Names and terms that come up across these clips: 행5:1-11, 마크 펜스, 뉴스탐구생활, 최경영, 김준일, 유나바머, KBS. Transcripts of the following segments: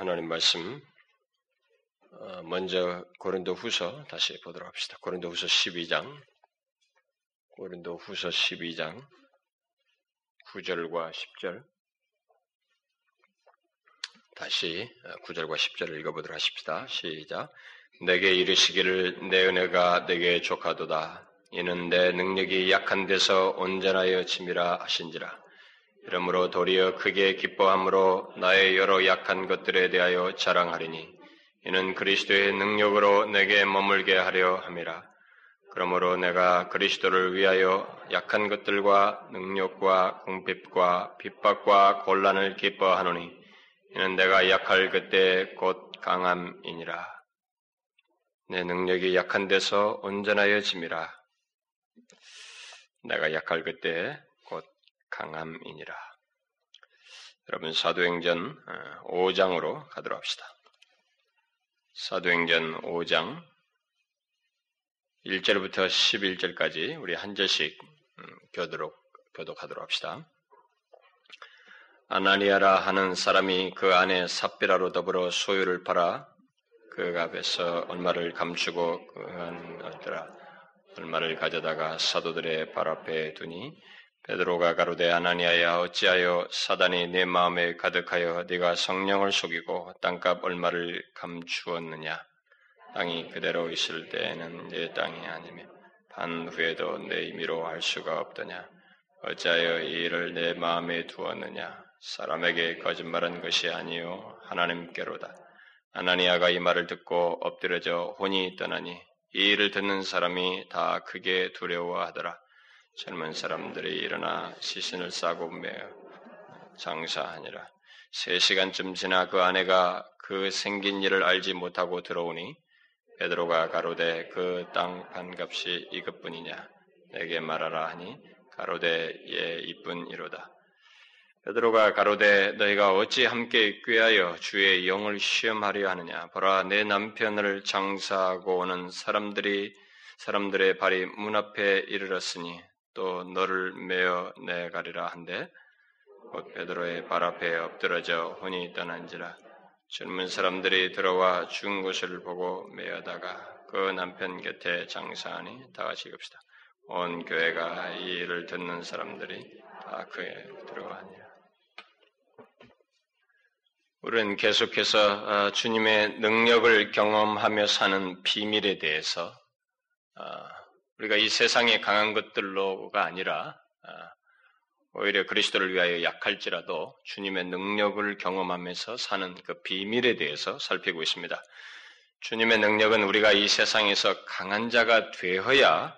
하나님 말씀 먼저 고린도후서 다시 보도록 합시다. 고린도후서 12장 9절과 10절 다시 9절과 10절을 읽어보도록 하십시다. 시작. 내게 이르시기를 내 은혜가 내게 족하도다. 이는 내 능력이 약한 데서 온전하여 짐이라 하신지라. 이러므로 도리어 크게 기뻐함으로 나의 여러 약한 것들에 대하여 자랑하리니 이는 그리스도의 능력으로 내게 머물게 하려 함이라. 그러므로 내가 그리스도를 위하여 약한 것들과 능력과 궁핍과 핍박과 곤란을 기뻐하노니 이는 내가 약할 그때 곧 강함이니라. 내 능력이 약한 데서 온전하여 짐이라. 내가 약할 그때 곧 강함이니라. 여러분, 사도행전 5장으로 가도록 합시다. 사도행전 5장 1절부터 11절까지 우리 한 절씩 교독하도록 합시다. 아나니아라 하는 사람이 그 아내 삽비라로 더불어 소유를 팔아 그 값에서 얼마를 감추고 그한 얻더라. 얼마를 가져다가 사도들의 발 앞에 두니 베드로가 가로되 아나니아야 어찌하여 사단이 내 마음에 가득하여 네가 성령을 속이고 땅값 얼마를 감추었느냐. 땅이 그대로 있을 때에는 내 땅이 아니며 판 후에도 내 임의로 할 수가 없더냐. 어찌하여 이 일을 내 마음에 두었느냐. 사람에게 거짓말한 것이 아니요 하나님께로다. 아나니아가 이 말을 듣고 엎드려져 혼이 떠나니 이 일을 듣는 사람이 다 크게 두려워하더라. 젊은 사람들이 일어나 시신을 싸고 매어 장사하니라. 3시간쯤 지나 그 아내가 그 생긴 일을 알지 못하고 들어오니 베드로가 가로되 그 땅 반값이 이것뿐이냐. 내게 말하라 하니 가로되 예 이뿐이로다. 베드로가 가로되 너희가 어찌 함께 꾀하여 주의 영을 시험하려 하느냐. 보라 내 남편을 장사하고 오는 사람들의 발이 문 앞에 이르렀으니 또 너를 메어 내가리라 한데 곧 베드로의 발 앞에 엎드러져 혼이 떠난지라. 젊은 사람들이 들어와 죽은 것을 보고 메어다가 그 남편 곁에 장사하니 다 같이 읽읍시다. 온 교회가 이 일을 듣는 사람들이 다 그에 들어가니라. 우리는 계속해서 주님의 능력을 경험하며 사는 비밀에 대해서 우리가 이 세상에 강한 것들로가 아니라 오히려 그리스도를 위하여 약할지라도 주님의 능력을 경험하면서 사는 그 비밀에 대해서 살피고 있습니다. 주님의 능력은 우리가 이 세상에서 강한 자가 되어야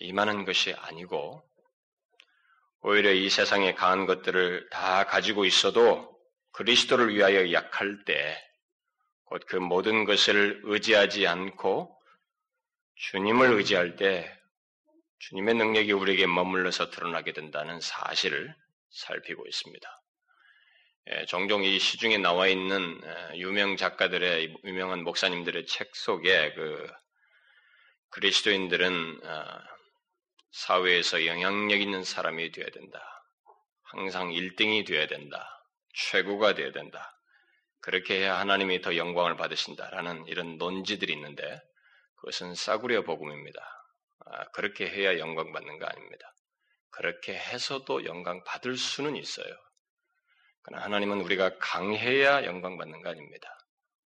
임하는 것이 아니고 오히려 이 세상에 강한 것들을 다 가지고 있어도 그리스도를 위하여 약할 때 곧 그 모든 것을 의지하지 않고 주님을 의지할 때 주님의 능력이 우리에게 머물러서 드러나게 된다는 사실을 살피고 있습니다. 종종 이 시중에 나와 있는 유명 작가들의 유명한 목사님들의 책 속에 그리스도인들은 사회에서 영향력 있는 사람이 되어야 된다. 항상 1등이 되어야 된다. 최고가 되어야 된다. 그렇게 해야 하나님이 더 영광을 받으신다라는 이런 논지들이 있는데 그것은 싸구려 복음입니다. 그렇게 해야 영광 받는 거 아닙니다. 그렇게 해서도 영광 받을 수는 있어요. 그러나 하나님은 우리가 강해야 영광 받는 거 아닙니다.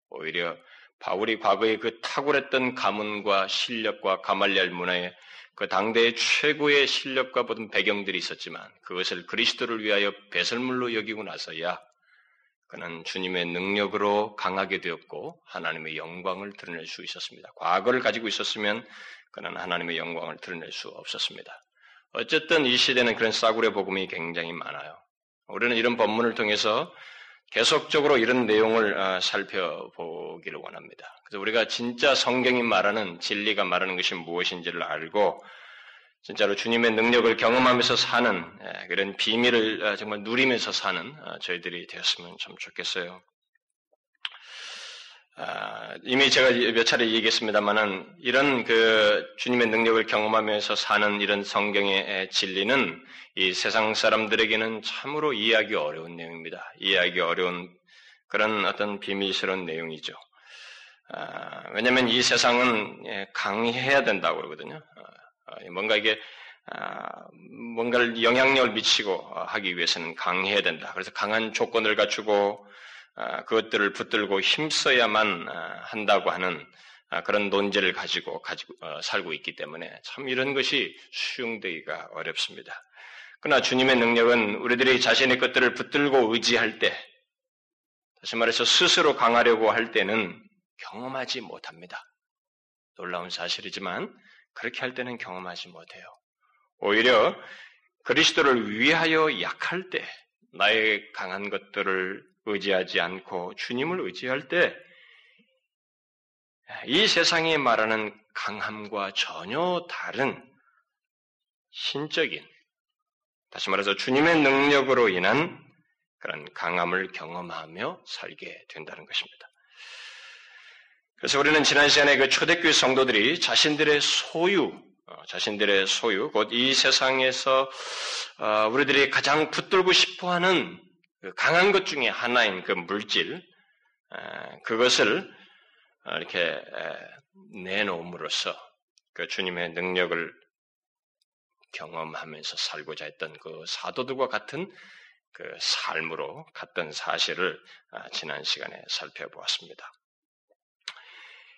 오히려 바울이 과거에 그 탁월했던 가문과 실력과 가말리엘 문화에 그 당대의 최고의 실력과 모든 배경들이 있었지만 그것을 그리스도를 위하여 배설물로 여기고 나서야 그는 주님의 능력으로 강하게 되었고 하나님의 영광을 드러낼 수 있었습니다. 과거를 가지고 있었으면 그는 하나님의 영광을 드러낼 수 없었습니다. 어쨌든 이 시대는 그런 싸구려 복음이 굉장히 많아요. 우리는 이런 본문을 통해서 계속적으로 이런 내용을 살펴보기를 원합니다. 그래서 우리가 진짜 성경이 말하는 진리가 말하는 것이 무엇인지를 알고 진짜로 주님의 능력을 경험하면서 사는 그런 비밀을 정말 누리면서 사는 저희들이 되었으면 참 좋겠어요. 이미 제가 몇 차례 얘기했습니다만은 이런 주님의 능력을 경험하면서 사는 이런 성경의 진리는 이 세상 사람들에게는 참으로 이해하기 어려운 내용입니다. 이해하기 어려운 그런 어떤 비밀스러운 내용이죠. 왜냐하면 이 세상은 강해야 된다고 그러거든요. 뭔가 이게 뭔가를 영향력을 미치고 하기 위해서는 강해야 된다. 그래서 강한 조건을 갖추고 그것들을 붙들고 힘써야만 한다고 하는 그런 논제를 가지고 살고 있기 때문에 참 이런 것이 수용되기가 어렵습니다. 그러나 주님의 능력은 우리들이 자신의 것들을 붙들고 의지할 때, 다시 말해서 스스로 강하려고 할 때는 경험하지 못합니다. 놀라운 사실이지만 그렇게 할 때는 경험하지 못해요. 오히려 그리스도를 위하여 약할 때, 나의 강한 것들을 의지하지 않고 주님을 의지할 때 이 세상이 말하는 강함과 전혀 다른 신적인, 다시 말해서 주님의 능력으로 인한 그런 강함을 경험하며 살게 된다는 것입니다. 그래서 우리는 지난 시간에 그 초대교회 성도들이 자신들의 소유, 곧 이 세상에서 우리들이 가장 붙들고 싶어하는 그 강한 것 중에 하나인 그 물질, 그것을 이렇게 내놓음으로써 그 주님의 능력을 경험하면서 살고자 했던 그 사도들과 같은 그 삶으로 갔던 사실을 지난 시간에 살펴보았습니다.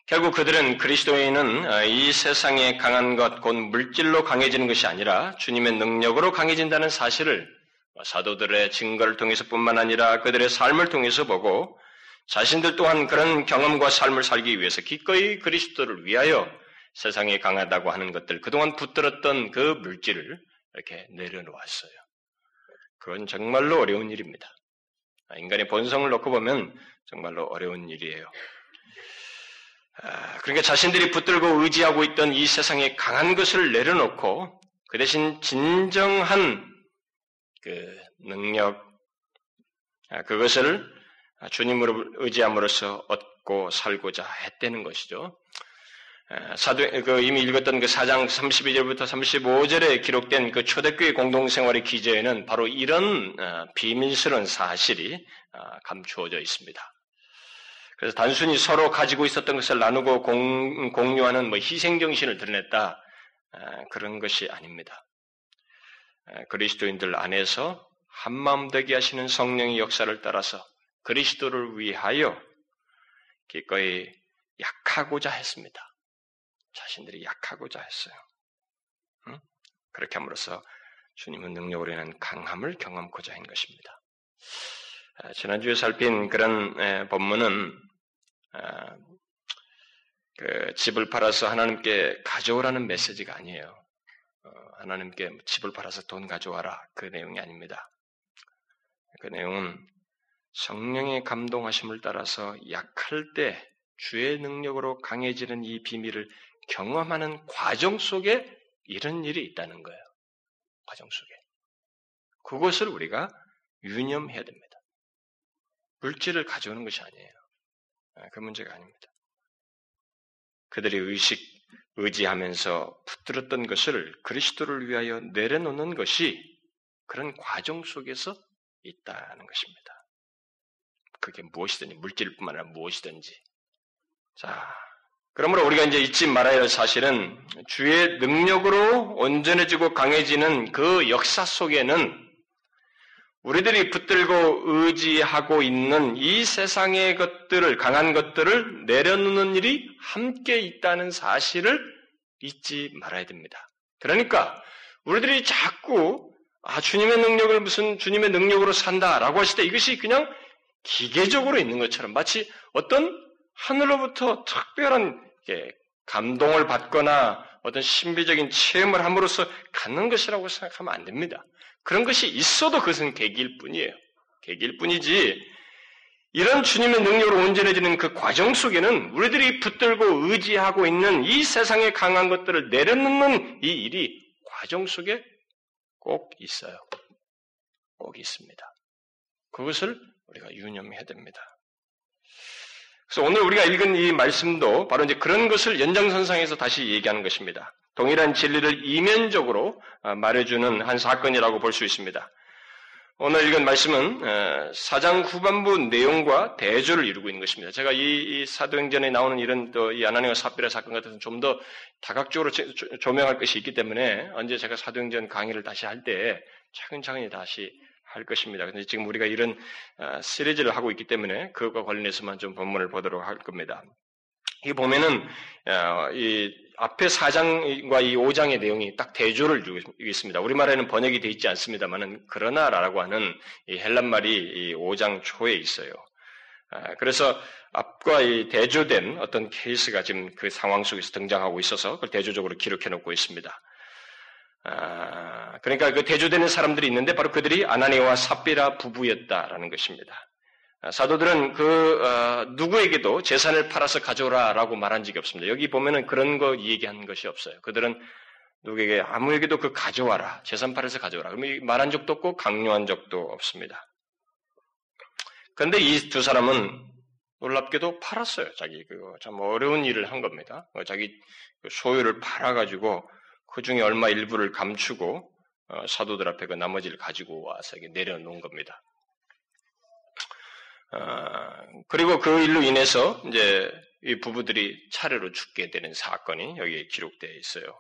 결국 그들은, 그리스도인은 이 세상의 강한 것, 곧 물질로 강해지는 것이 아니라 주님의 능력으로 강해진다는 사실을 사도들의 증거를 통해서뿐만 아니라 그들의 삶을 통해서 보고, 자신들 또한 그런 경험과 삶을 살기 위해서 기꺼이 그리스도를 위하여 세상에 강하다고 하는 것들, 그동안 붙들었던 그 물질을 이렇게 내려놓았어요. 그건 정말로 어려운 일입니다. 인간의 본성을 놓고 보면 정말로 어려운 일이에요. 그러니까 자신들이 붙들고 의지하고 있던 이 세상에 강한 것을 내려놓고 그 대신 진정한 그 능력, 그것을 주님으로 의지함으로써 얻고 살고자 했다는 것이죠. 이미 읽었던 그 4장 32절부터 35절에 기록된 그 초대교회 공동생활의 기저에는 바로 이런 비밀스러운 사실이 감추어져 있습니다. 그래서 단순히 서로 가지고 있었던 것을 나누고 공유하는 희생정신을 드러냈다, 그런 것이 아닙니다. 그리스도인들 안에서 한마음 되게 하시는 성령의 역사를 따라서 그리스도를 위하여 기꺼이 약하고자 했습니다. 자신들이 약하고자 했어요. 그렇게 함으로써 주님의 능력으로 인한 강함을 경험하고자 한 것입니다. 지난주에 살핀 그런 본문은 그 집을 팔아서 하나님께 가져오라는 메시지가 아니에요. 하나님께 집을 팔아서 돈 가져와라, 그 내용이 아닙니다. 그 내용은 성령의 감동하심을 따라서 약할 때 주의 능력으로 강해지는 이 비밀을 경험하는 과정 속에 이런 일이 있다는 거예요. 과정 속에. 그것을 우리가 유념해야 됩니다. 물질을 가져오는 것이 아니에요. 그 문제가 아닙니다. 그들이 의지하면서 붙들었던 것을 그리스도를 위하여 내려놓는 것이 그런 과정 속에서 있다는 것입니다. 그게 무엇이든지, 물질뿐만 아니라 무엇이든지. 자, 그러므로 우리가 이제 잊지 말아야 할 사실은 주의 능력으로 온전해지고 강해지는 그 역사 속에는 우리들이 붙들고 의지하고 있는 이 세상의 것들을, 강한 것들을 내려놓는 일이 함께 있다는 사실을 잊지 말아야 됩니다. 그러니까 우리들이 자꾸 주님의 능력을 무슨 주님의 능력으로 산다라고 하실 때 이것이 그냥 기계적으로 있는 것처럼, 마치 어떤 하늘로부터 특별한 감동을 받거나 어떤 신비적인 체험을 함으로써 갖는 것이라고 생각하면 안 됩니다. 그런 것이 있어도 그것은 계기일 뿐이에요. 계기일 뿐이지, 이런 주님의 능력으로 온전해지는 그 과정 속에는 우리들이 붙들고 의지하고 있는 이 세상에 강한 것들을 내려놓는 이 일이 과정 속에 꼭 있어요. 꼭 있습니다. 그것을 우리가 유념해야 됩니다. 그래서 오늘 우리가 읽은 이 말씀도 바로 이제 그런 것을 연장선상에서 다시 얘기하는 것입니다. 동일한 진리를 이면적으로 말해주는 한 사건이라고 볼 수 있습니다. 오늘 읽은 말씀은 4장 후반부 내용과 대조를 이루고 있는 것입니다. 제가 이 사도행전에 나오는 이런 또 이 아나니와 삽비라 사건 같은 것은 좀 더 다각적으로 조명할 것이 있기 때문에 언제 제가 사도행전 강의를 다시 할 때 차근차근히 다시 할 것입니다. 근데 지금 우리가 이런 시리즈를 하고 있기 때문에 그것과 관련해서만 좀 본문을 보도록 할 겁니다. 이 보면은 이 앞에 4장과 이 5장의 내용이 딱 대조를 주고 있습니다. 우리말에는 번역이 되어 있지 않습니다만은 그러나라고 하는 이 헬란 말이 이 5장 초에 있어요. 그래서 앞과 이 대조된 어떤 케이스가 지금 그 상황 속에서 등장하고 있어서 그걸 대조적으로 기록해 놓고 있습니다. 그러니까 그 대조되는 사람들이 있는데 바로 그들이 아나니아와 삽비라 부부였다라는 것입니다. 사도들은 그 누구에게도 재산을 팔아서 가져오라라고 말한 적이 없습니다. 여기 보면은 그런 거 얘기한 것이 없어요. 그들은 누구에게 아무에게도 그 가져와라 재산 팔아서 가져오라 그러면 말한 적도 없고 강요한 적도 없습니다. 그런데 이 두 사람은 놀랍게도 팔았어요. 자기 그거 참 어려운 일을 한 겁니다. 자기 소유를 팔아가지고 그 중에 얼마 일부를 감추고 사도들 앞에 그 나머지를 가지고 와서 내려놓은 겁니다. 그리고 그 일로 인해서 이제 이 부부들이 차례로 죽게 되는 사건이 여기에 기록되어 있어요.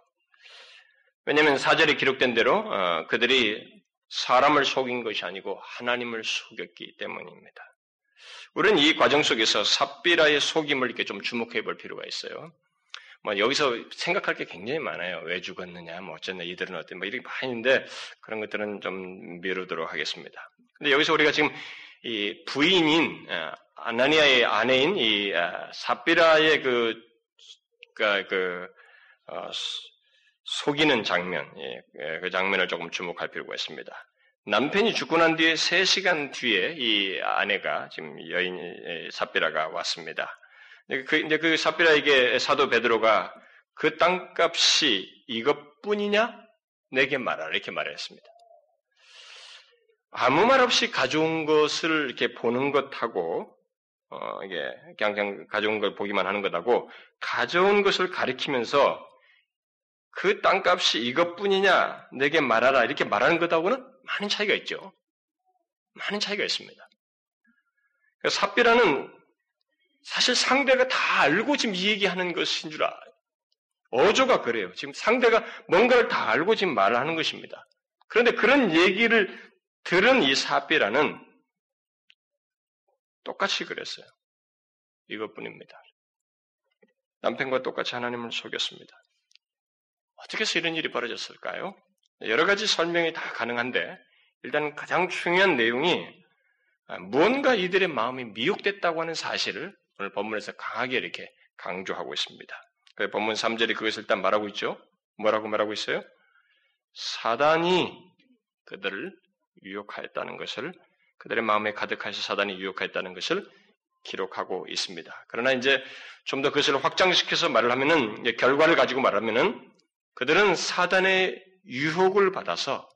왜냐하면 4절에 기록된 대로 그들이 사람을 속인 것이 아니고 하나님을 속였기 때문입니다. 우리는 이 과정 속에서 삽비라의 속임을 이렇게 좀 주목해 볼 필요가 있어요. 뭐 여기서 생각할 게 굉장히 많아요. 왜 죽었느냐, 뭐 어쨌냐, 이들은 어때, 뭐 이렇게 많은데 그런 것들은 좀 미루도록 하겠습니다. 근데 여기서 우리가 지금 이 부인인 아나니아의 아내인 이 삽비라의 속이는 장면, 그 장면을 조금 주목할 필요가 있습니다. 남편이 죽고 난 뒤에 3시간 뒤에 이 아내가 지금 여인 삽비라가 왔습니다. 이제 그 삽비라에게 사도 베드로가 그 땅값이 이것뿐이냐? 내게 말하라 이렇게 말했습니다. 아무 말 없이 가져온 것을 이렇게 보는 것하고, 이게, 그냥 가져온 걸 보기만 하는 것하고, 가져온 것을 가리키면서, 그 땅값이 이것뿐이냐, 내게 말하라, 이렇게 말하는 것하고는 많은 차이가 있죠. 많은 차이가 있습니다. 그러니까 삽비라는 사실 상대가 다 알고 지금 이 얘기하는 것인 줄 알아요. 어조가 그래요. 지금 상대가 뭔가를 다 알고 지금 말을 하는 것입니다. 그런데 그런 얘기를 들은 이 삽비라는 똑같이 그랬어요. 이것뿐입니다. 남편과 똑같이 하나님을 속였습니다. 어떻게 해서 이런 일이 벌어졌을까요? 여러 가지 설명이 다 가능한데 일단 가장 중요한 내용이 무언가 이들의 마음이 미혹됐다고 하는 사실을 오늘 본문에서 강하게 이렇게 강조하고 있습니다. 그래서 본문 3절이 그것을 일단 말하고 있죠. 뭐라고 말하고 있어요? 사단이 그들을 유혹하였다는 것을 그들의 마음에 가득하여서 사단이 유혹하였다는 것을 기록하고 있습니다. 그러나 이제 좀 더 그것을 확장시켜서 말을 하면은 결과를 가지고 말하면은 그들은 사단의 유혹을 받아서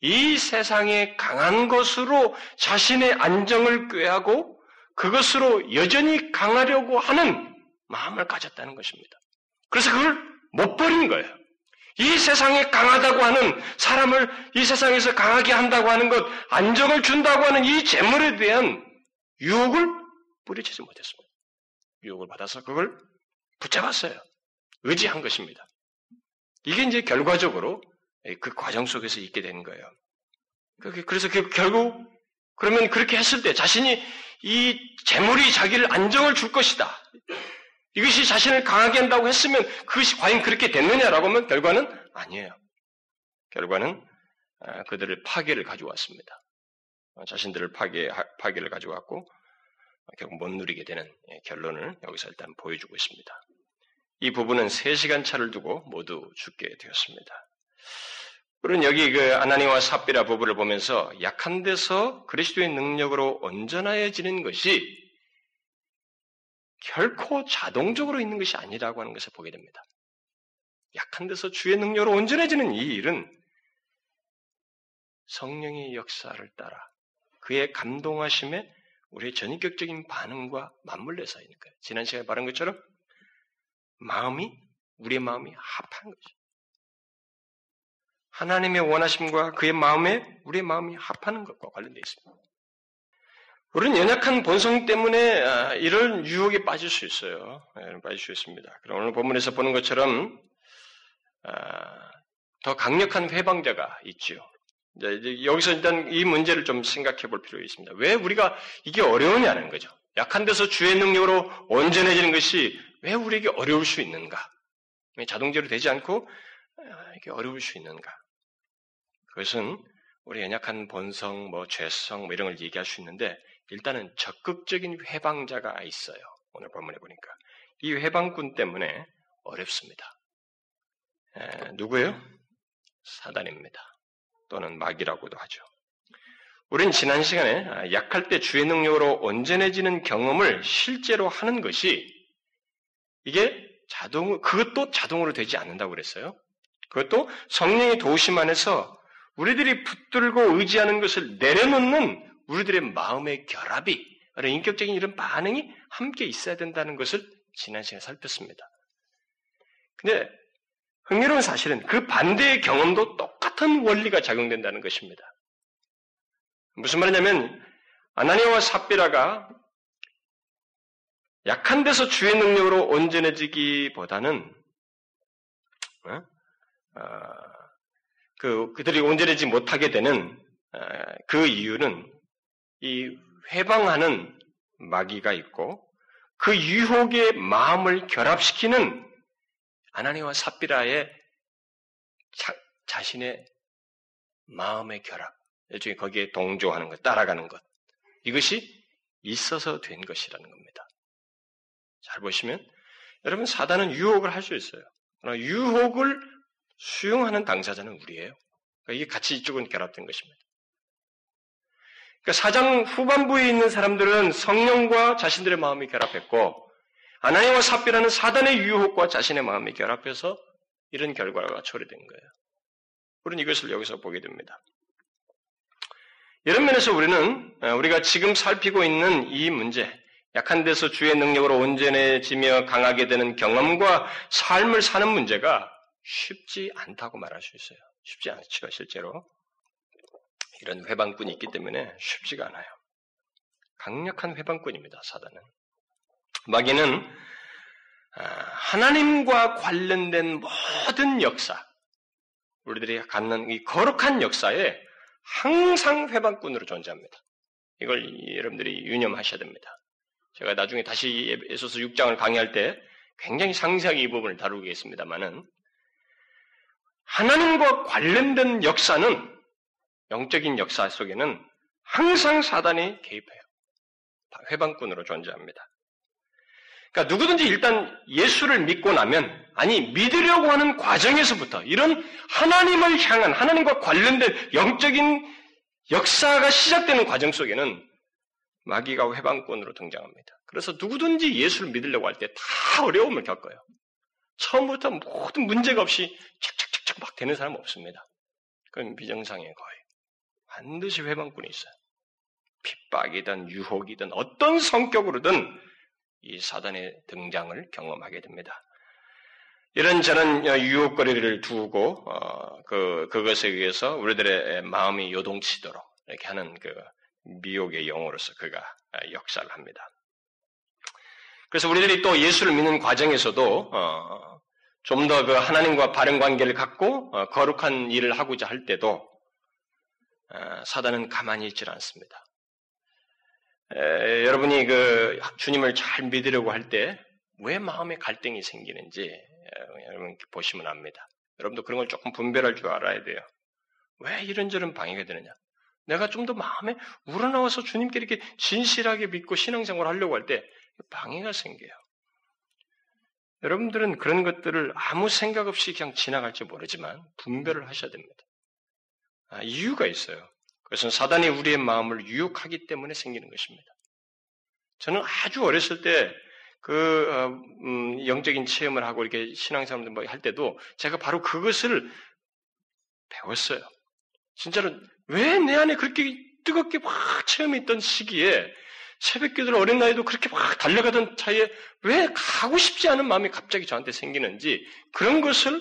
이 세상에 강한 것으로 자신의 안정을 꾀하고 그것으로 여전히 강하려고 하는 마음을 가졌다는 것입니다. 그래서 그걸 못 버린 거예요. 이 세상에 강하다고 하는 사람을 이 세상에서 강하게 한다고 하는 것, 안정을 준다고 하는 이 재물에 대한 유혹을 뿌리치지 못했습니다. 유혹을 받아서 그걸 붙잡았어요. 의지한 것입니다. 이게 이제 결과적으로 그 과정 속에서 있게 된 거예요. 그래서 결국 그러면 그렇게 했을 때 자신이 이 재물이 자기를 안정을 줄 것이다. 이것이 자신을 강하게 한다고 했으면 그것이 과연 그렇게 됐느냐라고 하면 결과는 아니에요. 결과는 그들을 파괴를 가져왔습니다. 자신들을 파괴를 가져왔고 결국 못 누리게 되는 결론을 여기서 일단 보여주고 있습니다. 이 부부는 3시간 차를 두고 모두 죽게 되었습니다. 물론 여기 그 아나니아와 삽비라 부부를 보면서 약한 데서 그리스도의 능력으로 온전해지는 것이 결코 자동적으로 있는 것이 아니라고 하는 것을 보게 됩니다. 약한 데서 주의 능력으로 온전해지는 이 일은 성령의 역사를 따라 그의 감동하심에 우리의 전인격적인 반응과 맞물려서 있는 거예요. 지난 시간에 말한 것처럼 우리의 마음이 합한 거죠. 하나님의 원하심과 그의 마음에 우리의 마음이 합하는 것과 관련되어 있습니다. 우리는 연약한 본성 때문에 이런 유혹에 빠질 수 있어요. 빠질 수 있습니다. 그럼 오늘 본문에서 보는 것처럼 더 강력한 회방자가 있지요. 여기서 일단 이 문제를 좀 생각해 볼 필요가 있습니다. 왜 우리가 이게 어려우냐는 거죠. 약한 데서 주의 능력으로 온전해지는 것이 왜 우리에게 어려울 수 있는가? 자동제로 되지 않고 이게 어려울 수 있는가? 그것은 우리 연약한 본성, 죄성, 이런 걸 얘기할 수 있는데 일단은 적극적인 회방자가 있어요. 오늘 본문에 보니까 이 회방꾼 때문에 어렵습니다. 누구예요? 사단입니다. 또는 마귀라고도 하죠. 우린 지난 시간에 약할 때 주의 능력으로 온전해지는 경험을 실제로 하는 것이 이게 그것도 자동으로 되지 않는다고 그랬어요. 그것도 성령의 도우심 안에서 우리들이 붙들고 의지하는 것을 내려놓는 우리들의 마음의 결합이, 인격적인 이런 반응이 함께 있어야 된다는 것을 지난 시간에 살폈습니다. 근데 흥미로운 사실은 그 반대의 경험도 똑같은 원리가 작용된다는 것입니다. 무슨 말이냐면 아나니아와 삽비라가 약한 데서 주의 능력으로 온전해지기보다는 그들이 온전해지지 못하게 되는 그 이유는 이 회방하는 마귀가 있고 그 유혹의 마음을 결합시키는 아나니아와 삽비라의 자신의 마음의 결합, 일종의 거기에 동조하는 것, 따라가는 것, 이것이 있어서 된 것이라는 겁니다. 잘 보시면 여러분 사단은 유혹을 할 수 있어요. 그러나 유혹을 수용하는 당사자는 우리예요. 그러니까 이게 같이 이쪽은 결합된 것입니다. 그러니까 사장 후반부에 있는 사람들은 성령과 자신들의 마음이 결합했고 아나니아와 삽비라는 사단의 유혹과 자신의 마음이 결합해서 이런 결과가 초래된 거예요. 우리는 이것을 여기서 보게 됩니다. 이런 면에서 우리가 지금 살피고 있는 이 문제, 약한 데서 주의 능력으로 온전해지며 강하게 되는 경험과 삶을 사는 문제가 쉽지 않다고 말할 수 있어요. 쉽지 않죠, 실제로. 이런 회방꾼이 있기 때문에 쉽지가 않아요. 강력한 회방꾼입니다, 사단은. 마귀는 하나님과 관련된 모든 역사, 우리들이 갖는 이 거룩한 역사에 항상 회방꾼으로 존재합니다. 이걸 여러분들이 유념하셔야 됩니다. 제가 나중에 다시 에베소서 6장을 강의할 때 굉장히 상세하게 이 부분을 다루겠습니다만은 하나님과 관련된 역사는, 영적인 역사 속에는 항상 사단이 개입해요. 회방꾼으로 존재합니다. 그러니까 누구든지 일단 예수를 믿고 나면, 아니 믿으려고 하는 과정에서부터 이런 하나님을 향한, 하나님과 관련된 영적인 역사가 시작되는 과정 속에는 마귀가 회방꾼으로 등장합니다. 그래서 누구든지 예수를 믿으려고 할 때 다 어려움을 겪어요. 처음부터 모든 문제가 없이 착착착착 막 되는 사람은 없습니다. 그건 비정상이에요, 거의. 반드시 회방꾼이 있어요. 핍박이든 유혹이든 어떤 성격으로든 이 사단의 등장을 경험하게 됩니다. 이런저런 유혹거리를 두고 그것에 의해서 우리들의 마음이 요동치도록 이렇게 하는 그 미혹의 영으로서 그가 역사를 합니다. 그래서 우리들이 또 예수를 믿는 과정에서도 좀 더 그 하나님과 바른 관계를 갖고 거룩한 일을 하고자 할 때도 사단은 가만히 있질 않습니다. 여러분이 그 주님을 잘 믿으려고 할 때 왜 마음에 갈등이 생기는지 여러분 보시면 압니다. 여러분도 그런 걸 조금 분별할 줄 알아야 돼요. 왜 이런저런 방해가 되느냐? 내가 좀 더 마음에 우러나와서 주님께 이렇게 진실하게 믿고 신앙생활을 하려고 할 때 방해가 생겨요. 여러분들은 그런 것들을 아무 생각 없이 그냥 지나갈지 모르지만 분별을 하셔야 됩니다. 이유가 있어요. 그것은 사단이 우리의 마음을 유혹하기 때문에 생기는 것입니다. 저는 아주 어렸을 때 영적인 체험을 하고 이렇게 신앙생활을 뭐 할 때도 제가 바로 그것을 배웠어요. 진짜로 왜 내 안에 그렇게 뜨겁게 막 체험이 있던 시기에 새벽기도를 어린 나이도 그렇게 막 달려가던 차이에 왜 가고 싶지 않은 마음이 갑자기 저한테 생기는지 그런 것을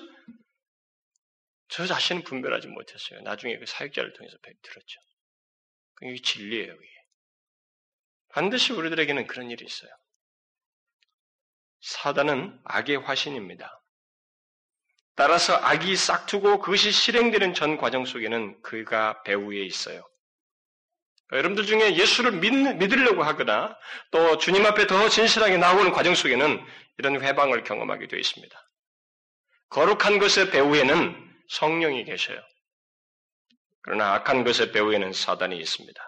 저 자신은 분별하지 못했어요. 나중에 그 사역자를 통해서 들었죠. 그게 진리예요. 이게. 반드시 우리들에게는 그런 일이 있어요. 사단은 악의 화신입니다. 따라서 악이 싹트고 그것이 실행되는 전 과정 속에는 그가 배후에 있어요. 여러분들 중에 예수를 믿으려고 하거나 또 주님 앞에 더 진실하게 나오는 과정 속에는 이런 회방을 경험하게 되어 있습니다. 거룩한 것의 배후에는 성령이 계셔요. 그러나 악한 것의 배후에는 사단이 있습니다.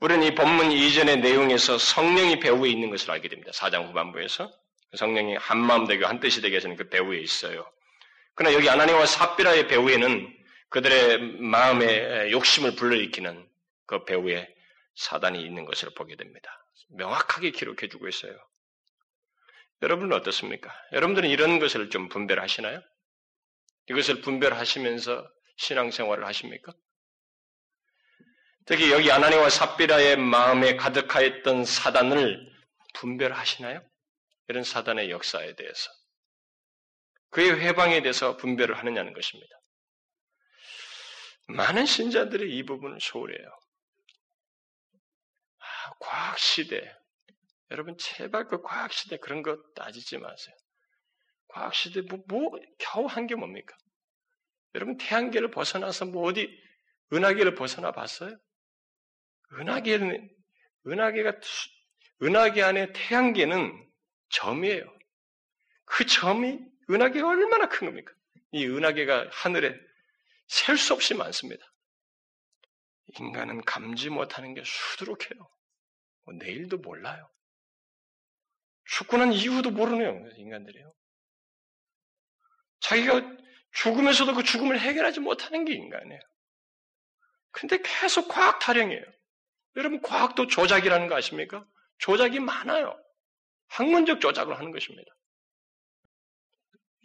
우리는 이 본문 이전의 내용에서 성령이 배후에 있는 것을 알게 됩니다. 4장 후반부에서 성령이 한마음 되고 한뜻이 되게 하시는 그 배후에 있어요. 그러나 여기 아나니아와 삽비라의 배후에는 그들의 마음의 욕심을 불러일으키는 그 배후에 사단이 있는 것을 보게 됩니다. 명확하게 기록해주고 있어요. 여러분은 어떻습니까? 여러분들은 이런 것을 좀 분별하시나요? 이것을 분별하시면서 신앙생활을 하십니까? 특히 여기 아나니아와 삽비라의 마음에 가득하였던 사단을 분별하시나요? 이런 사단의 역사에 대해서. 그의 회방에 대해서 분별을 하느냐는 것입니다. 많은 신자들이 이 부분을 소홀해요. 과학시대. 여러분, 제발 그 과학시대 그런 거 따지지 마세요. 과학시대, 겨우 한 게 뭡니까? 여러분, 태양계를 벗어나서 어디, 은하계를 벗어나 봤어요? 은하계 안에 태양계는 점이에요. 그 점이 은하계가 얼마나 큰 겁니까? 이 은하계가 하늘에 셀 수 없이 많습니다. 인간은 감지 못하는 게 수두룩해요. 내일도 몰라요. 죽고 난 이후도 모르네요. 인간들이요. 자기가 죽으면서도 그 죽음을 해결하지 못하는 게 인간이에요. 근데 계속 과학 타령이에요. 여러분 과학도 조작이라는 거 아십니까? 조작이 많아요. 학문적 조작을 하는 것입니다.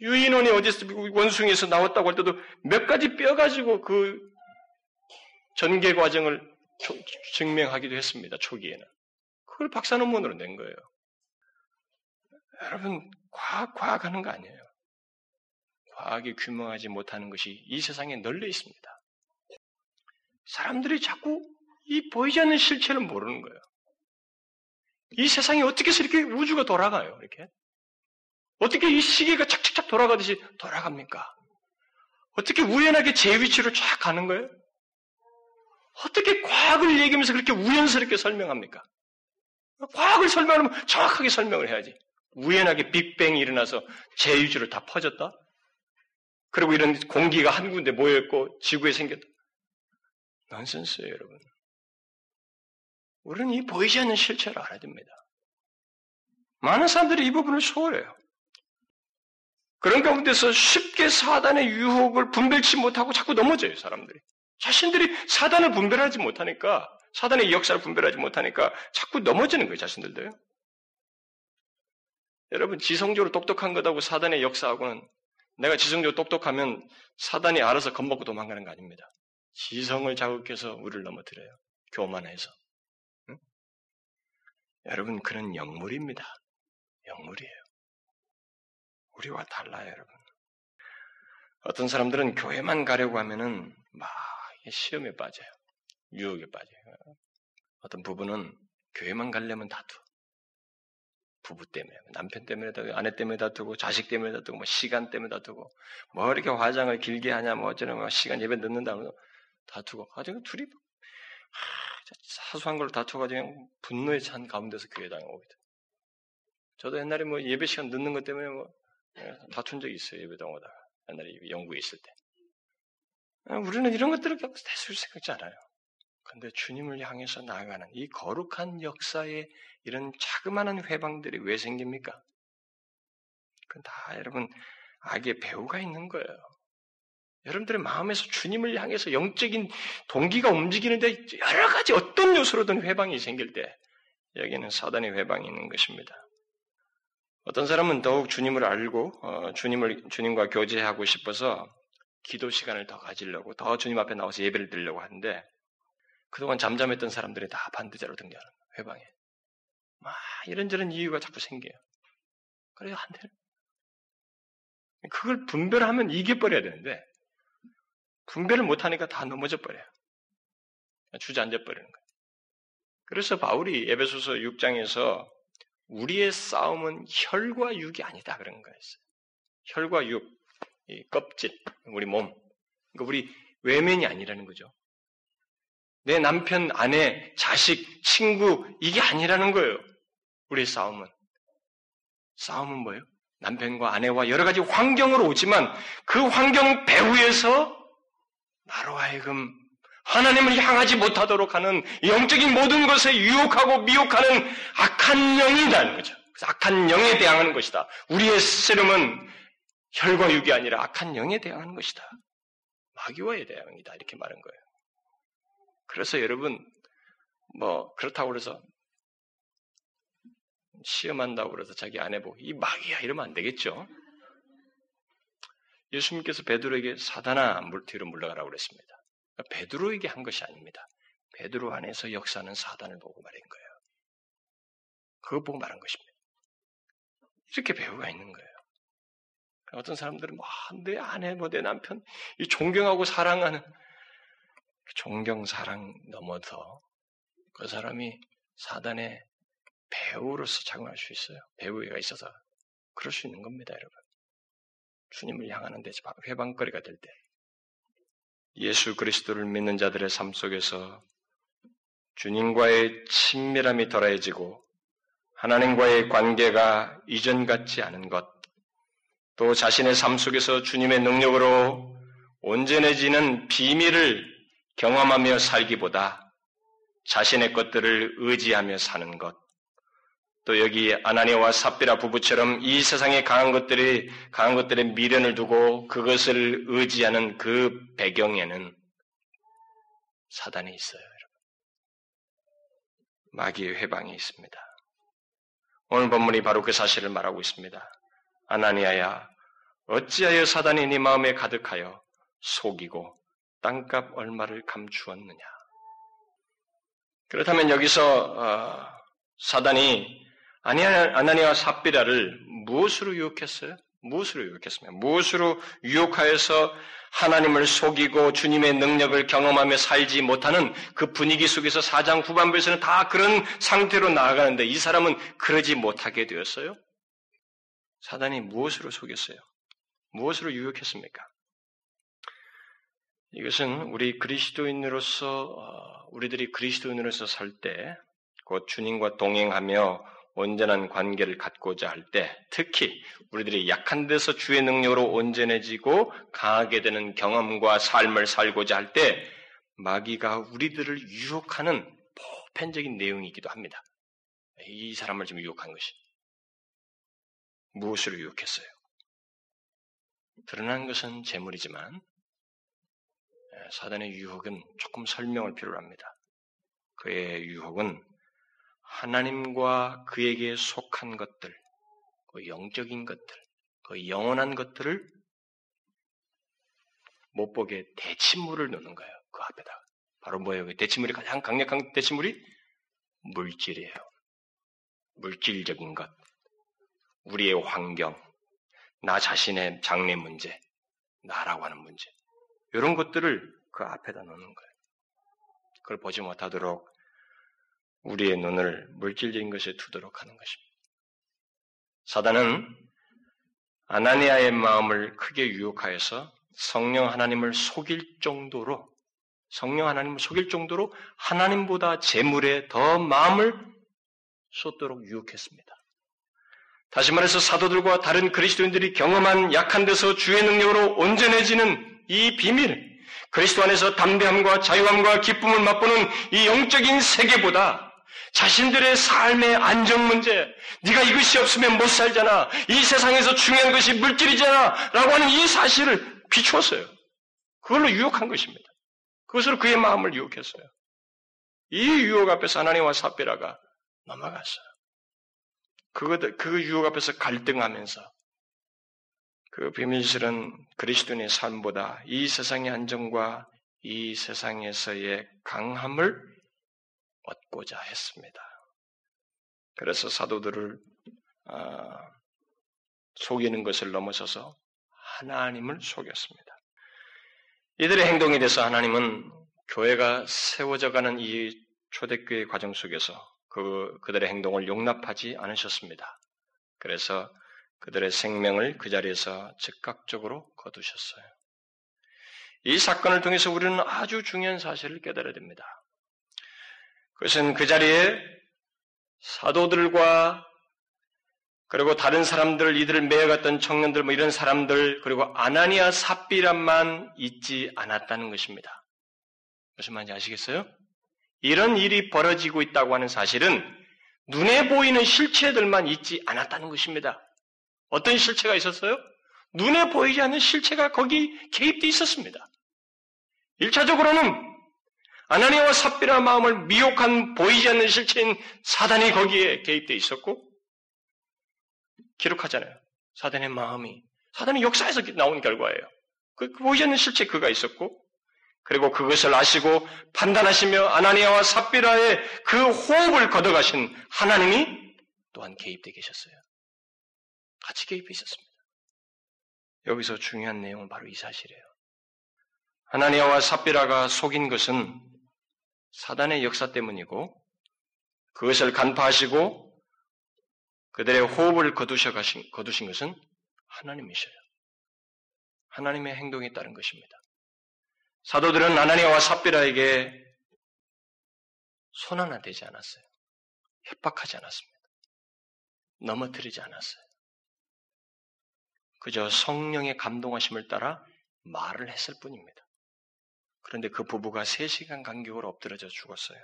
유인원이 어디서 원숭이에서 나왔다고 할 때도 몇 가지 뼈 가지고 그 전개 과정을 증명하기도 했습니다. 초기에는. 그걸 박사논문으로 낸 거예요. 여러분 과학 하는 거 아니에요. 과학이 규명하지 못하는 것이 이 세상에 널리 있습니다. 사람들이 자꾸 이 보이지 않는 실체를 모르는 거예요. 이 세상이 어떻게 해서 이렇게 우주가 돌아가요? 이렇게? 어떻게 이 시계가 착착착 돌아가듯이 돌아갑니까? 어떻게 우연하게 제 위치로 쫙 가는 거예요? 어떻게 과학을 얘기하면서 그렇게 우연스럽게 설명합니까? 과학을 설명하면 정확하게 설명을 해야지. 우연하게 빅뱅이 일어나서 제 위치로 다 퍼졌다? 그리고 이런 공기가 한 군데 모여있고 지구에 생겼다? 넌센스예요, 여러분. 우리는 이 보이지 않는 실체를 알아야 됩니다. 많은 사람들이 이 부분을 소홀해요. 그런 가운데서 쉽게 사단의 유혹을 분별치 못하고 자꾸 넘어져요, 사람들이. 자신들이 사단을 분별하지 못하니까, 사단의 역사를 분별하지 못하니까 자꾸 넘어지는 거예요, 자신들도요. 여러분, 지성적으로 똑똑한 것하고 사단의 역사하고는 내가 지성적으로 똑똑하면 사단이 알아서 겁먹고 도망가는 거 아닙니다. 지성을 자극해서 우리를 넘어뜨려요. 교만해서. 여러분, 그는 영물입니다. 영물이에요. 우리와 달라요, 여러분. 어떤 사람들은 교회만 가려고 하면은 막 시험에 빠져요. 유혹에 빠져요. 어떤 부부는 교회만 가려면 다투어. 부부 때문에, 남편 때문에 다투고, 아내 때문에 다투고, 자식 때문에 다투고, 시간 때문에 다투고, 이렇게 화장을 길게 하냐, 어쩌면 시간 예배 늦는다, 다투고. 가지고 둘이 사소한 걸로 다투어가지고 그냥 분노에 찬 가운데서 교회당에 오기도. 저도 옛날에 예배 시간 늦는 것 때문에 다툰 적이 있어요. 예배당 오다가. 옛날에 영국에 있을 때. 우리는 이런 것들을 대수를 생각지 않아요. 근데 주님을 향해서 나아가는 이 거룩한 역사에 이런 자그마한 회방들이 왜 생깁니까? 그건 다 여러분 악의 배후가 있는 거예요. 여러분들의 마음에서 주님을 향해서 영적인 동기가 움직이는데 여러 가지 어떤 요소로든 회방이 생길 때 여기는 사단의 회방이 있는 것입니다. 어떤 사람은 더욱 주님을 알고 주님과 교제하고 싶어서 기도 시간을 더 가지려고 더 주님 앞에 나와서 예배를 드리려고 하는데 그동안 잠잠했던 사람들이 다 반대자로 등장하는 회방에 막 이런저런 이유가 자꾸 생겨요. 그래요, 안 돼요. 그걸 분별하면 이겨버려야 되는데 분별을 못하니까 다 넘어져 버려요. 주저앉아 버리는 거예요. 그래서 바울이 에베소서 6장에서 우리의 싸움은 혈과 육이 아니다 그런 거예요. 혈과 육, 이 껍질, 우리 몸. 그러니까 우리 외면이 아니라는 거죠. 내 남편, 아내, 자식, 친구 이게 아니라는 거예요. 우리의 싸움은. 싸움은 뭐예요? 남편과 아내와 여러 가지 환경으로 오지만 그 환경 배후에서 나로 하여금 하나님을 향하지 못하도록 하는 영적인 모든 것에 유혹하고 미혹하는 악한 영이라는 거죠. 그래서 악한 영에 대항하는 것이다. 우리의 씨름은 혈과 육이 아니라 악한 영에 대항하는 것이다. 마귀와의 대항이다. 이렇게 말한 거예요. 그래서 여러분, 그렇다고 그래서 시험한다고 그래서 자기 아내 보고 이 마귀야 이러면 안 되겠죠. 예수님께서 베드로에게 사단아 물 뒤로 물러가라고 그랬습니다. 그러니까 베드로에게 한 것이 아닙니다. 베드로 안에서 역사하는 사단을 보고 말한 거예요. 그거 보고 말한 것입니다. 이렇게 배우가 있는 거예요. 어떤 사람들은 내 아내, 내 남편, 이 존경하고 사랑하는 존경, 사랑 넘어서 그 사람이 사단의 배우로서 작용할 수 있어요. 배우가 있어서 그럴 수 있는 겁니다, 여러분. 주님을 향하는 데 회방거리가 될 때 예수 그리스도를 믿는 자들의 삶 속에서 주님과의 친밀함이 덜해지고 하나님과의 관계가 이전 같지 않은 것, 또 자신의 삶 속에서 주님의 능력으로 온전해지는 비밀을 경험하며 살기보다 자신의 것들을 의지하며 사는 것, 또 여기 아나니아와 삽비라 부부처럼 이 세상에 강한 것들에 미련을 두고 그것을 의지하는 그 배경에는 사단이 있어요, 여러분. 마귀의 회방이 있습니다. 오늘 본문이 바로 그 사실을 말하고 있습니다. 아나니아야, 어찌하여 사단이 네 마음에 가득하여 속이고 땅값 얼마를 감추었느냐. 그렇다면 여기서 사단이 아나니아와 삽비라를 무엇으로 유혹했어요? 무엇으로 유혹했습니까? 무엇으로 유혹하여서 하나님을 속이고 주님의 능력을 경험하며 살지 못하는 그 분위기 속에서 4장 후반부에서는 다 그런 상태로 나아가는데 이 사람은 그러지 못하게 되었어요? 사단이 무엇으로 속였어요? 무엇으로 유혹했습니까? 이것은 우리 그리스도인으로서, 우리들이 그리스도인으로서 살 때, 곧 주님과 동행하며 온전한 관계를 갖고자 할 때, 특히 우리들이 약한 데서 주의 능력으로 온전해지고 강하게 되는 경험과 삶을 살고자 할 때, 마귀가 우리들을 유혹하는 보편적인 내용이기도 합니다. 이 사람을 지금 유혹한 것이. 무엇으로 유혹했어요? 드러난 것은 재물이지만, 사단의 유혹은 조금 설명을 필요로 합니다. 그의 유혹은 하나님과 그에게 속한 것들, 그 영적인 것들, 그 영원한 것들을 못 보게 대치물을 놓는 거예요. 그 앞에다. 바로 뭐예요? 대치물이 가장 강력한 대치물이 물질이에요. 물질적인 것, 우리의 환경, 나 자신의 장래 문제, 나라고 하는 문제. 이런 것들을 그 앞에다 놓는 거예요. 그걸 보지 못하도록 우리의 눈을 물질적인 것에 두도록 하는 것입니다. 사단은 아나니아의 마음을 크게 유혹하여서 성령 하나님을 속일 정도로 하나님보다 재물에 더 마음을 쏟도록 유혹했습니다. 다시 말해서 사도들과 다른 그리스도인들이 경험한 약한 데서 주의 능력으로 온전해지는 이 비밀, 그리스도 안에서 담대함과 자유함과 기쁨을 맛보는 이 영적인 세계보다 자신들의 삶의 안정 문제, 네가 이것이 없으면 못 살잖아, 이 세상에서 중요한 것이 물질이잖아 라고 하는 이 사실을 비추었어요. 그걸로 유혹한 것입니다. 그것으로 그의 마음을 유혹했어요. 이 유혹 앞에서 아나니아와 삽비라가 넘어갔어요. 그 유혹 앞에서 갈등하면서 그 비밀실은 그리스도인의 삶보다 이 세상의 안정과 이 세상에서의 강함을 얻고자 했습니다. 그래서 사도들을 속이는 것을 넘어서서 하나님을 속였습니다. 이들의 행동에 대해서 하나님은 교회가 세워져가는 이 초대교회 과정 속에서 그들의 행동을 용납하지 않으셨습니다. 그래서 그들의 생명을 그 자리에서 즉각적으로 거두셨어요. 이 사건을 통해서 우리는 아주 중요한 사실을 깨달아야 됩니다. 그것은 그 자리에 사도들과 그리고 다른 사람들, 이들을 매어갔던 청년들, 뭐 이런 사람들, 그리고 아나니아 삽비란만 있지 않았다는 것입니다. 무슨 말인지 아시겠어요? 이런 일이 벌어지고 있다고 하는 사실은 눈에 보이는 실체들만 있지 않았다는 것입니다. 어떤 실체가 있었어요? 눈에 보이지 않는 실체가 거기 개입되어 있었습니다. 1차적으로는 아나니아와 삽비라 마음을 미혹한 보이지 않는 실체인 사단이 거기에 개입되어 있었고, 기록하잖아요. 사단의 마음이. 사단의 역사에서 나온 결과예요. 보이지 않는 실체 그가 있었고, 그리고 그것을 아시고 판단하시며 아나니아와 삽비라의 그 호흡을 걷어가신 하나님이 또한 개입되어 계셨어요. 같이 개입해 있었습니다. 여기서 중요한 내용은 바로 이 사실이에요. 아나니아와 삽비라가 속인 것은 사단의 역사 때문이고, 그것을 간파하시고 그들의 호흡을 거두신 것은 하나님이셔요. 하나님의 행동에 따른 것입니다. 사도들은 아나니아와 삽비라에게 손 하나 대지 않았어요. 협박하지 않았습니다. 넘어뜨리지 않았어요. 그저 성령의 감동하심을 따라 말을 했을 뿐입니다. 그런데 그 부부가 3시간 간격으로 엎드려져 죽었어요.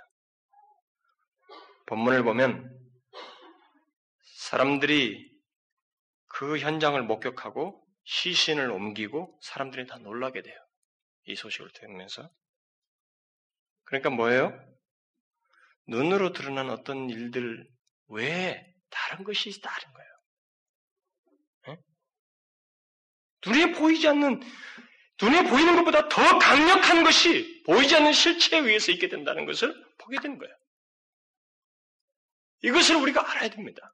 본문을 보면 사람들이 그 현장을 목격하고 시신을 옮기고 사람들이 다 놀라게 돼요. 이 소식을 들으면서. 그러니까 뭐예요? 눈으로 드러난 어떤 일들 외에 다른 것이 다른 거예요. 네? 눈에 보이는 것보다 더 강력한 것이 보이지 않는 실체에 의해서 있게 된다는 것을 보게 되는 거예요. 이것을 우리가 알아야 됩니다.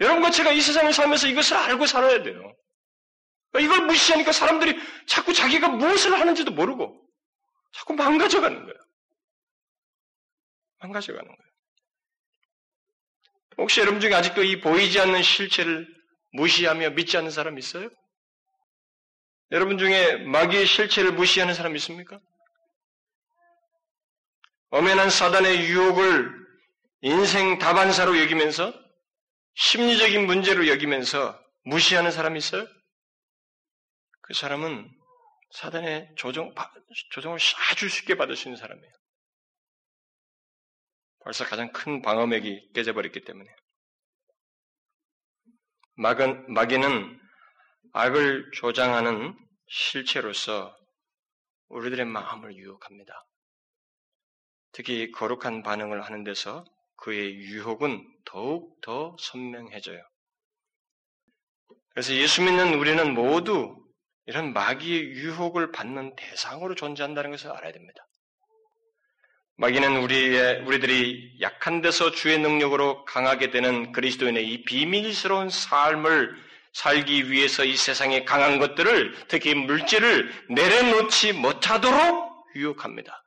여러분과 제가 이 세상을 살면서 이것을 알고 살아야 돼요. 이걸 무시하니까 사람들이 자꾸 자기가 무엇을 하는지도 모르고 자꾸 망가져가는 거예요. 망가져가는 거예요. 혹시 여러분 중에 아직도 이 보이지 않는 실체를 무시하며 믿지 않는 사람 있어요? 여러분 중에 마귀의 실체를 무시하는 사람 있습니까? 엄연한 사단의 유혹을 인생 다반사로 여기면서 심리적인 문제로 여기면서 무시하는 사람이 있어요? 그 사람은 사단의 조정을 아주 쉽게 받을 수 있는 사람이에요. 벌써 가장 큰 방어맥이 깨져버렸기 때문에. 마귀는 악을 조장하는 실체로서 우리들의 마음을 유혹합니다. 특히 거룩한 반응을 하는 데서 그의 유혹은 더욱 더 선명해져요. 그래서 예수 믿는 우리는 모두 이런 마귀의 유혹을 받는 대상으로 존재한다는 것을 알아야 됩니다. 마귀는 우리들이 약한 데서 주의 능력으로 강하게 되는 그리스도인의 이 비밀스러운 삶을 살기 위해서 이 세상의 강한 것들을, 특히 물질을 내려놓지 못하도록 유혹합니다.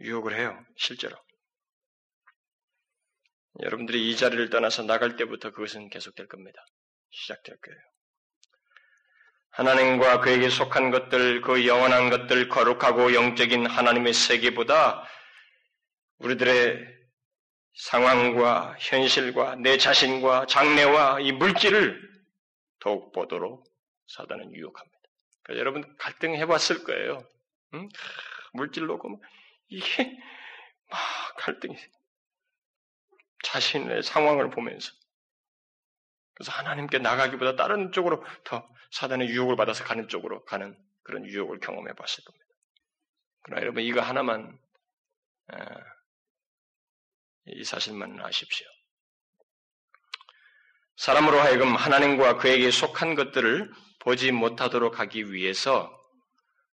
유혹을 해요, 실제로. 여러분들이 이 자리를 떠나서 나갈 때부터 그것은 계속될 겁니다. 시작될 거예요. 하나님과 그에게 속한 것들, 그 영원한 것들, 거룩하고 영적인 하나님의 세계보다 우리들의 상황과 현실과 내 자신과 장래와 이 물질을 더욱 보도록 사단은 유혹합니다. 그래서 여러분 갈등해봤을 거예요. 응? 물질 놓고 막 이게 막 갈등이 자신의 상황을 보면서. 그래서 하나님께 나가기보다 다른 쪽으로 더 사단의 유혹을 받아서 가는 쪽으로 가는 그런 유혹을 경험해 봤을 겁니다. 그러나 여러분 이거 하나만, 이 사실만 아십시오. 사람으로 하여금 하나님과 그에게 속한 것들을 보지 못하도록 하기 위해서,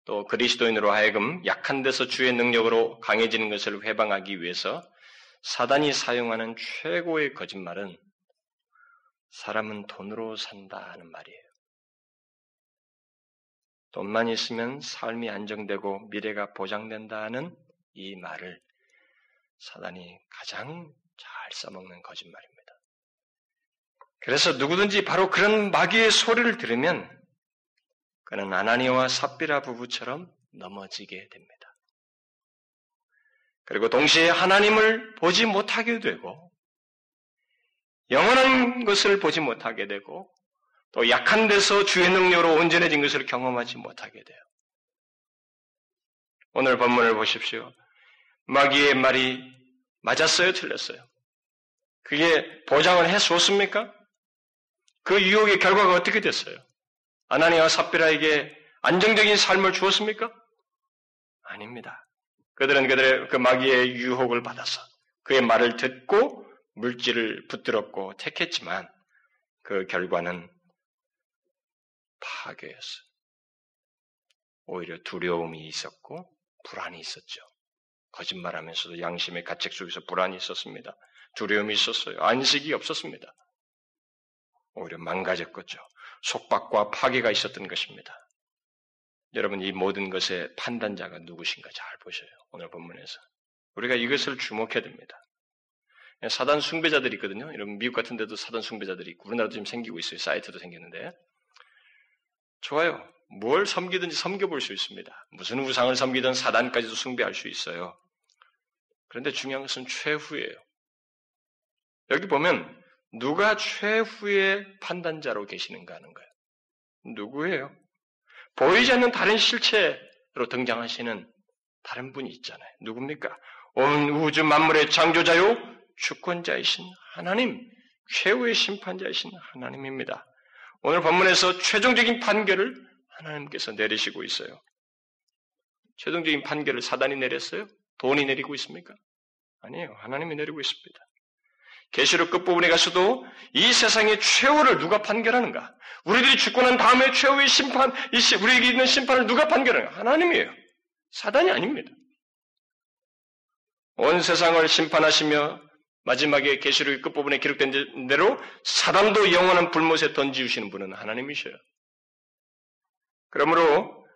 또 그리스도인으로 하여금 약한 데서 주의 능력으로 강해지는 것을 회방하기 위해서 사단이 사용하는 최고의 거짓말은 사람은 돈으로 산다 하는 말이에요. 돈만 있으면 삶이 안정되고 미래가 보장된다는 이 말을 사단이 가장 잘 써먹는 거짓말입니다. 그래서 누구든지 바로 그런 마귀의 소리를 들으면 그는 아나니아와 삽비라 부부처럼 넘어지게 됩니다. 그리고 동시에 하나님을 보지 못하게 되고 영원한 것을 보지 못하게 되고 또 약한 데서 주의 능력으로 온전해진 것을 경험하지 못하게 돼요. 오늘 본문을 보십시오. 마귀의 말이 맞았어요? 틀렸어요? 그게 보장을 해줬습니까? 그 유혹의 결과가 어떻게 됐어요? 아나니아와 삽비라에게 안정적인 삶을 주었습니까? 아닙니다. 그들은 그들의 그 마귀의 유혹을 받아서 그의 말을 듣고 물질을 붙들었고 택했지만 그 결과는 파괴였어요. 오히려 두려움이 있었고 불안이 있었죠. 거짓말하면서도 양심의 가책 속에서 불안이 있었습니다. 두려움이 있었어요. 안식이 없었습니다. 오히려 망가졌겠죠. 속박과 파괴가 있었던 것입니다. 여러분, 이 모든 것의 판단자가 누구신가 잘 보셔요. 오늘 본문에서. 우리가 이것을 주목해야 됩니다. 사단 숭배자들이 있거든요. 여러분, 미국 같은 데도 사단 숭배자들이 있고, 우리나라도 지금 생기고 있어요. 사이트도 생겼는데. 좋아요. 뭘 섬기든지 섬겨볼 수 있습니다. 무슨 우상을 섬기든 사단까지도 숭배할 수 있어요. 그런데 중요한 것은 최후예요. 여기 보면 누가 최후의 판단자로 계시는가 하는 거예요. 누구예요? 보이지 않는 다른 실체로 등장하시는 다른 분이 있잖아요. 누굽니까? 온 우주 만물의 창조자요 주권자이신 하나님, 최후의 심판자이신 하나님입니다. 오늘 본문에서 최종적인 판결을 하나님께서 내리시고 있어요. 최종적인 판결을 사단이 내렸어요? 돈이 내리고 있습니까? 아니에요. 하나님이 내리고 있습니다. 계시록 끝부분에 가서도 이 세상의 최후를 누가 판결하는가? 우리들이 죽고 난 다음에 최후의 심판, 우리에게 있는 심판을 누가 판결하는가? 하나님이에요. 사단이 아닙니다. 온 세상을 심판하시며 마지막에 계시록의 끝부분에 기록된 대로 사단도 영원한 불못에 던지우시는 분은 하나님이셔요. 그러므로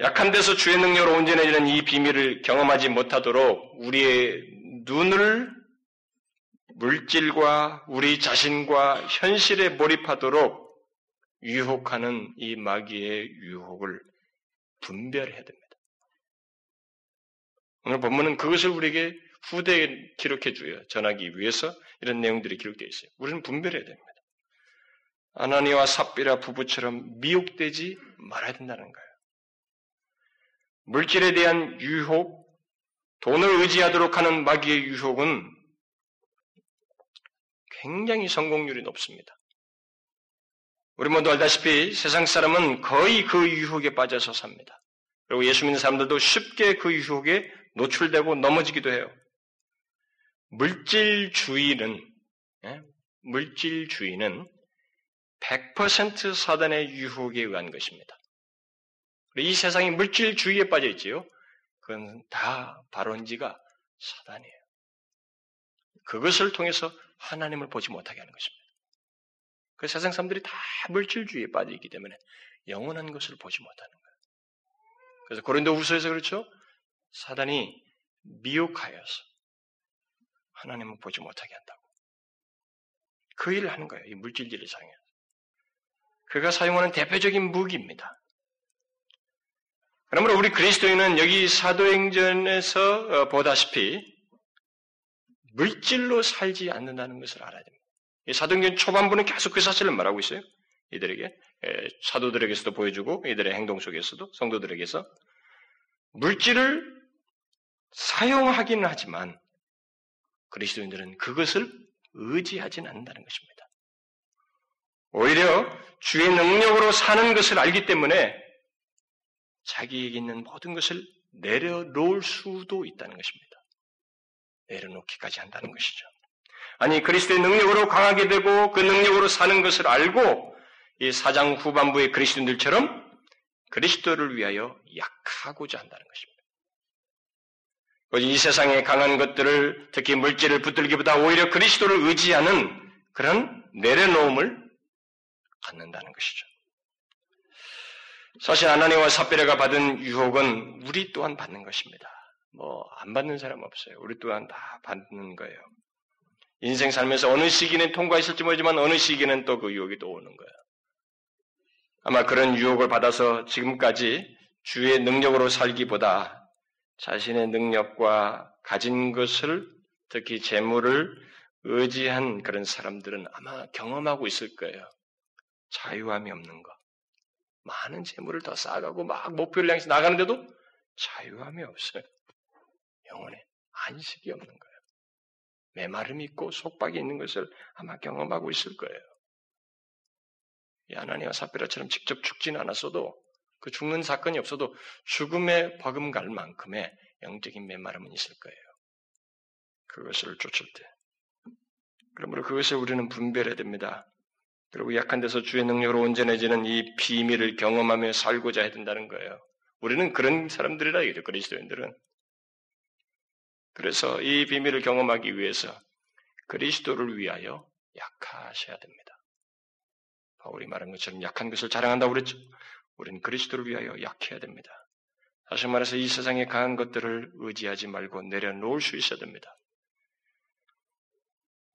약한 데서 주의 능력으로 온전해지는 이 비밀을 경험하지 못하도록 우리의 눈을 물질과 우리 자신과 현실에 몰입하도록 유혹하는 이 마귀의 유혹을 분별해야 됩니다. 오늘 본문은 그것을 우리에게 후대에 기록해 주어 전하기 위해서 이런 내용들이 기록되어 있어요. 우리는 분별해야 됩니다. 아나니아와 삽비라 부부처럼 미혹되지 말아야 된다는 거예요. 물질에 대한 유혹, 돈을 의지하도록 하는 마귀의 유혹은 굉장히 성공률이 높습니다. 우리 모두 알다시피 세상 사람은 거의 그 유혹에 빠져서 삽니다. 그리고 예수 믿는 사람들도 쉽게 그 유혹에 노출되고 넘어지기도 해요. 물질주의는 100% 사단의 유혹에 의한 것입니다. 이 세상이 물질주의에 빠져있지요. 그건 다 발원지가 사단이에요. 그것을 통해서 하나님을 보지 못하게 하는 것입니다. 그 세상 사람들이 다 물질주의에 빠져있기 때문에 영원한 것을 보지 못하는 거예요. 그래서 고린도후서에서 그렇죠? 사단이 미혹하여서 하나님을 보지 못하게 한다고. 그 일을 하는 거예요. 이 물질주의를 사용해서. 그가 사용하는 대표적인 무기입니다. 그러므로 우리 그리스도인은 여기 사도행전에서 보다시피 물질로 살지 않는다는 것을 알아야 됩니다. 사도행전 초반부는 계속 그 사실을 말하고 있어요. 이들에게, 사도들에게서도 보여주고 이들의 행동 속에서도 성도들에게서 물질을 사용하기는 하지만 그리스도인들은 그것을 의지하진 않는다는 것입니다. 오히려 주의 능력으로 사는 것을 알기 때문에 자기에게 있는 모든 것을 내려놓을 수도 있다는 것입니다. 내려놓기까지 한다는 것이죠. 아니, 그리스도의 능력으로 강하게 되고 그 능력으로 사는 것을 알고 이 4장 후반부의 그리스도인들처럼 그리스도를 위하여 약하고자 한다는 것입니다. 이 세상에 강한 것들을 특히 물질을 붙들기보다 오히려 그리스도를 의지하는 그런 내려놓음을 갖는다는 것이죠. 사실 아나니아와 삽비라가 받은 유혹은 우리 또한 받는 것입니다. 안 받는 사람 없어요. 우리 또한 다 받는 거예요. 인생 살면서 어느 시기는 통과했을지 모르지만 어느 시기는 또 그 유혹이 또 오는 거예요. 아마 그런 유혹을 받아서 지금까지 주의 능력으로 살기보다 자신의 능력과 가진 것을, 특히 재물을 의지한 그런 사람들은 아마 경험하고 있을 거예요. 자유함이 없는 것. 많은 재물을 더 쌓아가고 막 목표를 향해서 나가는데도 자유함이 없어요. 영혼에 안식이 없는 거예요. 메마름이 있고 속박이 있는 것을 아마 경험하고 있을 거예요. 아나니아와 삽비라처럼 직접 죽진 않았어도, 그 죽는 사건이 없어도 죽음에 버금갈 만큼의 영적인 메마름은 있을 거예요. 그것을 쫓을 때. 그러므로 그것을 우리는 분별해야 됩니다. 그리고 약한 데서 주의 능력으로 온전해지는 이 비밀을 경험하며 살고자 해야 된다는 거예요. 우리는 그런 사람들이라 이래요, 그리스도인들은. 그래서 이 비밀을 경험하기 위해서 그리스도를 위하여 약하셔야 됩니다. 바울이 말한 것처럼 약한 것을 자랑한다고 그랬죠. 우리는 그리스도를 위하여 약해야 됩니다. 다시 말해서 이 세상에 강한 것들을 의지하지 말고 내려놓을 수 있어야 됩니다.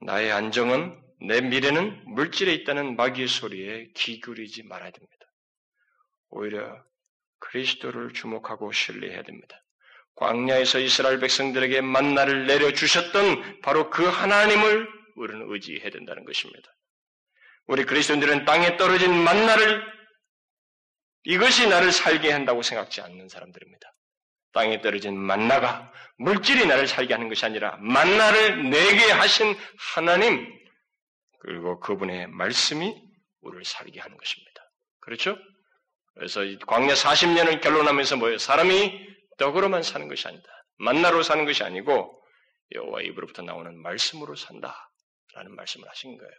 나의 안정은, 내 미래는 물질에 있다는 마귀의 소리에 기울이지 말아야 됩니다. 오히려 그리스도를 주목하고 신뢰해야 됩니다. 광야에서 이스라엘 백성들에게 만나를 내려주셨던 바로 그 하나님을 우리는 의지해야 된다는 것입니다. 우리 그리스도인들은 땅에 떨어진 만나를, 이것이 나를 살게 한다고 생각지 않는 사람들입니다. 땅에 떨어진 만나가 물질이 나를 살게 하는 것이 아니라 만나를 내게 하신 하나님, 그리고 그분의 말씀이 우리를 살게 하는 것입니다. 그렇죠? 그래서 이 광야 40년을 결론하면서 뭐예요? 사람이 떡으로만 사는 것이 아니다. 만나로 사는 것이 아니고 여호와 입으로부터 나오는 말씀으로 산다라는 말씀을 하신 거예요.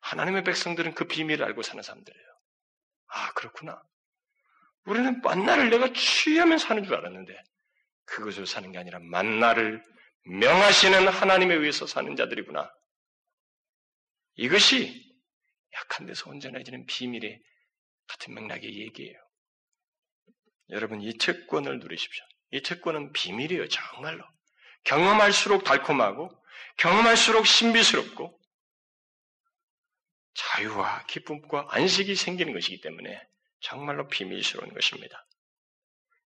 하나님의 백성들은 그 비밀을 알고 사는 사람들이에요. 아, 그렇구나. 우리는 만나를 내가 취하면 사는 줄 알았는데 그것을 사는 게 아니라 만나를 명하시는 하나님에 의해서 사는 자들이구나. 이것이 약한 데서 온전해지는 비밀의 같은 맥락의 얘기예요. 여러분, 이 특권을 누리십시오. 이 특권은 비밀이에요, 정말로. 경험할수록 달콤하고 경험할수록 신비스럽고 자유와 기쁨과 안식이 생기는 것이기 때문에 정말로 비밀스러운 것입니다.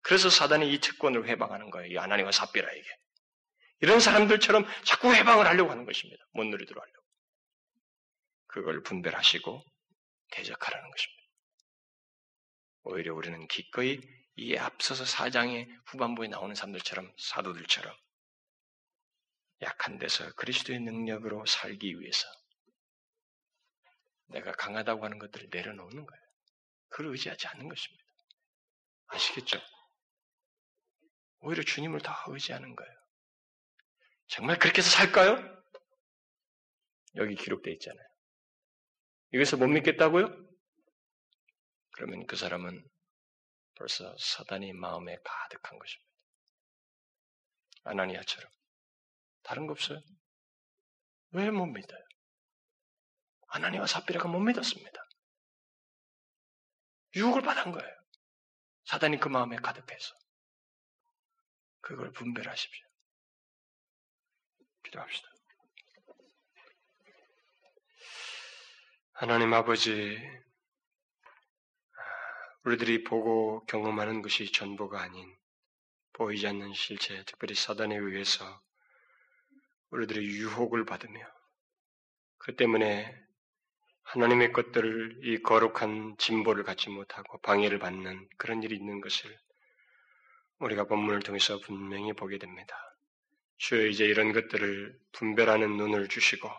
그래서 사단이 이 특권을 회방하는 거예요. 이 아나니아와 삽비라에게. 이런 사람들처럼 자꾸 회방을 하려고 하는 것입니다. 못 누리도록 하려고. 그걸 분별하시고 대적하라는 것입니다. 오히려 우리는 기꺼이 이 앞서서 4장의 후반부에 나오는 사람들처럼, 사도들처럼 약한 데서 그리스도의 능력으로 살기 위해서 내가 강하다고 하는 것들을 내려놓는 거예요. 그걸 의지하지 않는 것입니다. 아시겠죠? 오히려 주님을 다 의지하는 거예요. 정말 그렇게 해서 살까요? 여기 기록되어 있잖아요. 이것을 못 믿겠다고요? 그러면 그 사람은 벌써 사단이 마음에 가득한 것입니다. 아나니아처럼. 다른 거 없어요? 왜 못 믿어요? 아나니아와 삽비라가 못 믿었습니다. 유혹을 받은 거예요. 사단이 그 마음에 가득해서. 그걸 분별하십시오. 기도합시다. 하나님 아버지, 우리들이 보고 경험하는 것이 전부가 아닌 보이지 않는 실체, 특별히 사단에 의해서 우리들이 유혹을 받으며 그 때문에 하나님의 것들을, 이 거룩한 진보를 갖지 못하고 방해를 받는 그런 일이 있는 것을 우리가 본문을 통해서 분명히 보게 됩니다. 주여, 이제 이런 것들을 분별하는 눈을 주시고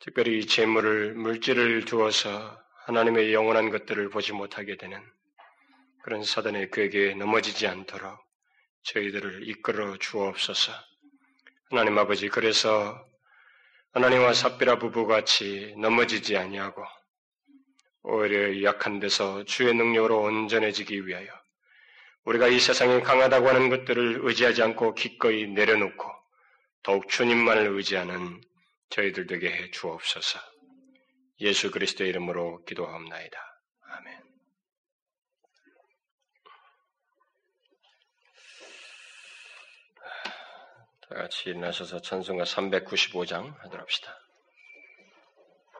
특별히 재물을, 물질을 두어서 하나님의 영원한 것들을 보지 못하게 되는 그런 사단의 괴계에 넘어지지 않도록 저희들을 이끌어 주옵소서. 하나님 아버지, 그래서 아나니아와 삽비라 부부같이 넘어지지 아니하고 오히려 약한 데서 주의 능력으로 온전해지기 위하여 우리가 이 세상에 강하다고 하는 것들을 의지하지 않고 기꺼이 내려놓고 더욱 주님만을 의지하는 저희들 되게 해 주옵소서. 예수 그리스도의 이름으로 기도하옵나이다. 아멘. 다 같이 일어나셔서 찬송가 395장 하도록 합시다.